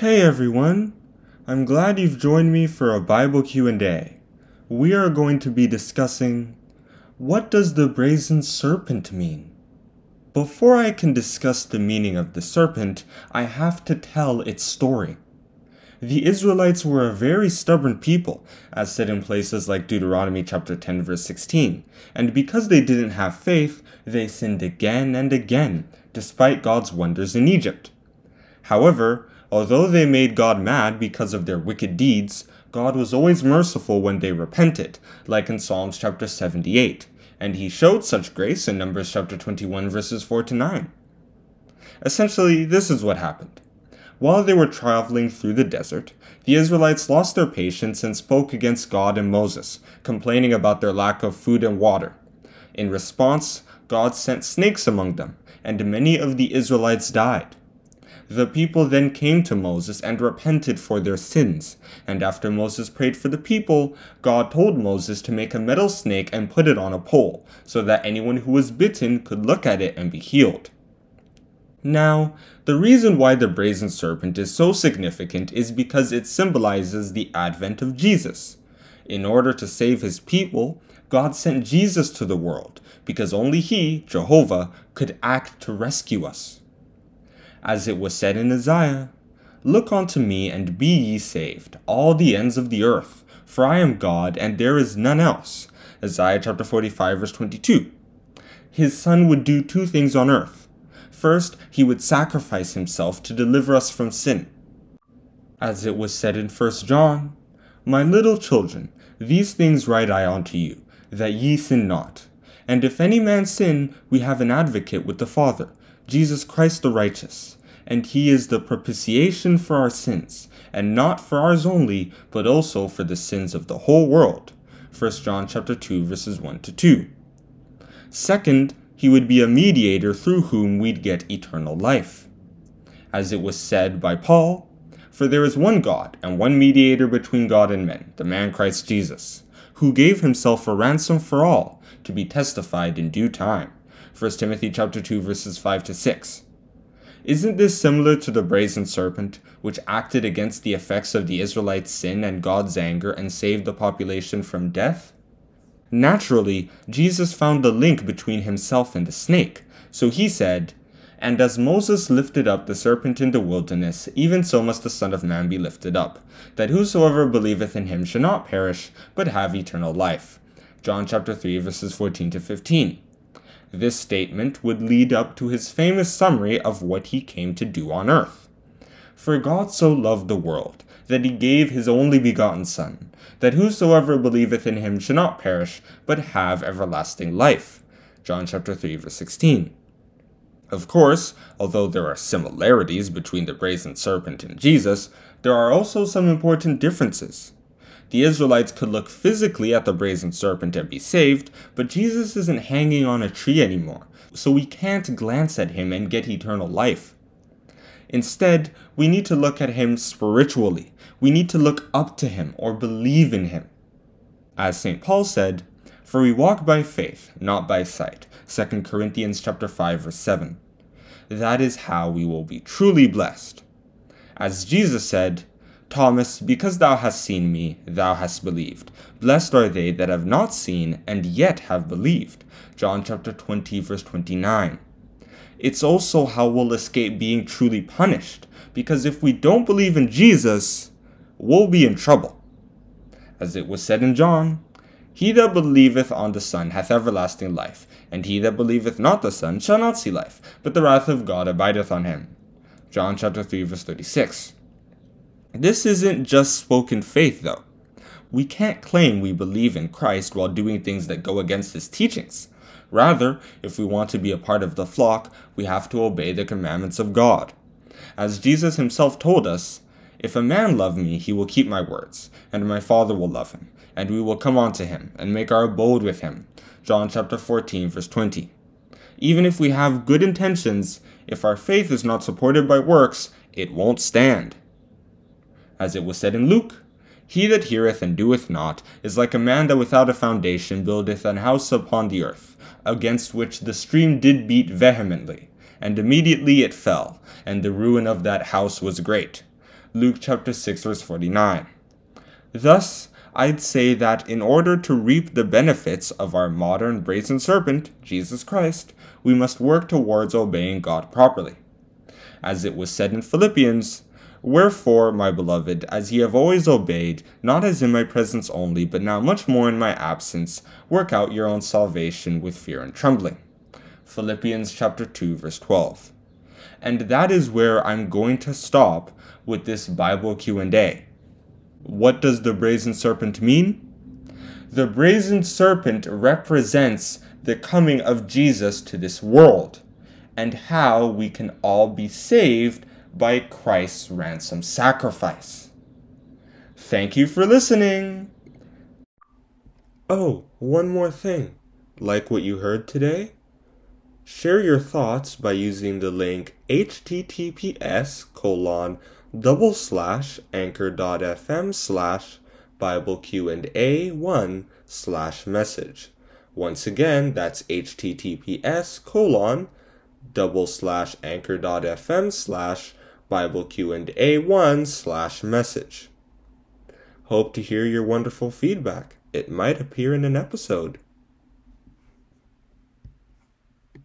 Hey everyone! I'm glad you've joined me for a Bible Q&A. We are going to be discussing, what does the brazen serpent mean? Before I can discuss the meaning of the serpent, I have to tell its story. The Israelites were a very stubborn people, as said in places like Deuteronomy chapter 10 verse 16, and because they didn't have faith, they sinned again and again, despite God's wonders in Egypt. However, although they made God mad because of their wicked deeds, God was always merciful when they repented, like in Psalms chapter 78, and he showed such grace in Numbers chapter 21 verses 4 to 9. Essentially, this is what happened. While they were traveling through the desert, the Israelites lost their patience and spoke against God and Moses, complaining about their lack of food and water. In response, God sent snakes among them, and many of the Israelites died. The people then came to Moses and repented for their sins, and after Moses prayed for the people, God told Moses to make a metal snake and put it on a pole, so that anyone who was bitten could look at it and be healed. Now, the reason why the brazen serpent is so significant is because it symbolizes the advent of Jesus. In order to save his people, God sent Jesus to the world, because only he, Jehovah, could act to rescue us. As it was said in Isaiah, "Look unto me, and be ye saved, all the ends of the earth, for I am God, and there is none else." Isaiah chapter 45, verse 22. His son would do two things on earth. First, he would sacrifice himself to deliver us from sin. As it was said in 1 John, "My little children, these things write I unto you, that ye sin not. And if any man sin, we have an advocate with the Father, Jesus Christ the righteous, and he is the propitiation for our sins, and not for ours only, but also for the sins of the whole world." 1 John chapter 2 verses 1 to 2. Second, he would be a mediator through whom we'd get eternal life. As it was said by Paul, "For there is one God, and one mediator between God and men, the man Christ Jesus, who gave himself a ransom for all, to be testified in due time." 1 Timothy chapter 2 verses 5 to 6. Isn't this similar to the brazen serpent, which acted against the effects of the Israelites' sin and God's anger and saved the population from death? Naturally, Jesus found the link between himself and the snake, so he said, "And as Moses lifted up the serpent in the wilderness, even so must the Son of Man be lifted up, that whosoever believeth in him shall not perish, but have eternal life." John chapter 3 verses 14 to 15. This statement would lead up to his famous summary of what he came to do on earth. "For God so loved the world, that he gave his only begotten Son, that whosoever believeth in him shall not perish, but have everlasting life." John chapter 3, verse 16. Of course, although there are similarities between the brazen serpent and Jesus, there are also some important differences. The Israelites could look physically at the brazen serpent and be saved, but Jesus isn't hanging on a tree anymore, so we can't glance at him and get eternal life. Instead, we need to look at him spiritually. We need to look up to him or believe in him. As St. Paul said, "For we walk by faith, not by sight." 2 Corinthians chapter 5, verse 7. That is how we will be truly blessed. As Jesus said, "Thomas, because thou hast seen me, thou hast believed. Blessed are they that have not seen, and yet have believed." John chapter 20, verse 29. It's also how we'll escape being truly punished, because if we don't believe in Jesus, we'll be in trouble. As it was said in John, "He that believeth on the Son hath everlasting life, and he that believeth not the Son shall not see life, but the wrath of God abideth on him." John chapter 3, verse 36. This isn't just spoken faith, though. We can't claim we believe in Christ while doing things that go against his teachings. Rather, if we want to be a part of the flock, we have to obey the commandments of God. As Jesus himself told us, "If a man love me, he will keep my words, and my Father will love him, and we will come unto him, and make our abode with him." John chapter 14, verse 20. Even if we have good intentions, if our faith is not supported by works, it won't stand. As it was said in Luke, "He that heareth and doeth not is like a man that without a foundation buildeth an house upon the earth, against which the stream did beat vehemently, and immediately it fell, and the ruin of that house was great." Luke chapter 6 verse 49. Thus, I'd say that in order to reap the benefits of our modern brazen serpent, Jesus Christ, we must work towards obeying God properly. As it was said in Philippians, "Wherefore, my beloved, as ye have always obeyed, not as in my presence only, but now much more in my absence, work out your own salvation with fear and trembling." Philippians chapter 2 verse 12. And that is where I'm going to stop with this Bible Q&A. What does the brazen serpent mean? The brazen serpent represents the coming of Jesus to this world and how we can all be saved by Christ's ransom sacrifice. Thank you for listening. Oh, one more thing. Like what you heard today? Share your thoughts by using the link https://anchor.fm/BibleQ&A1/message. Once again, that's https://anchor.fm/BibleQ&A1/message. Hope to hear your wonderful feedback. It might appear in an episode.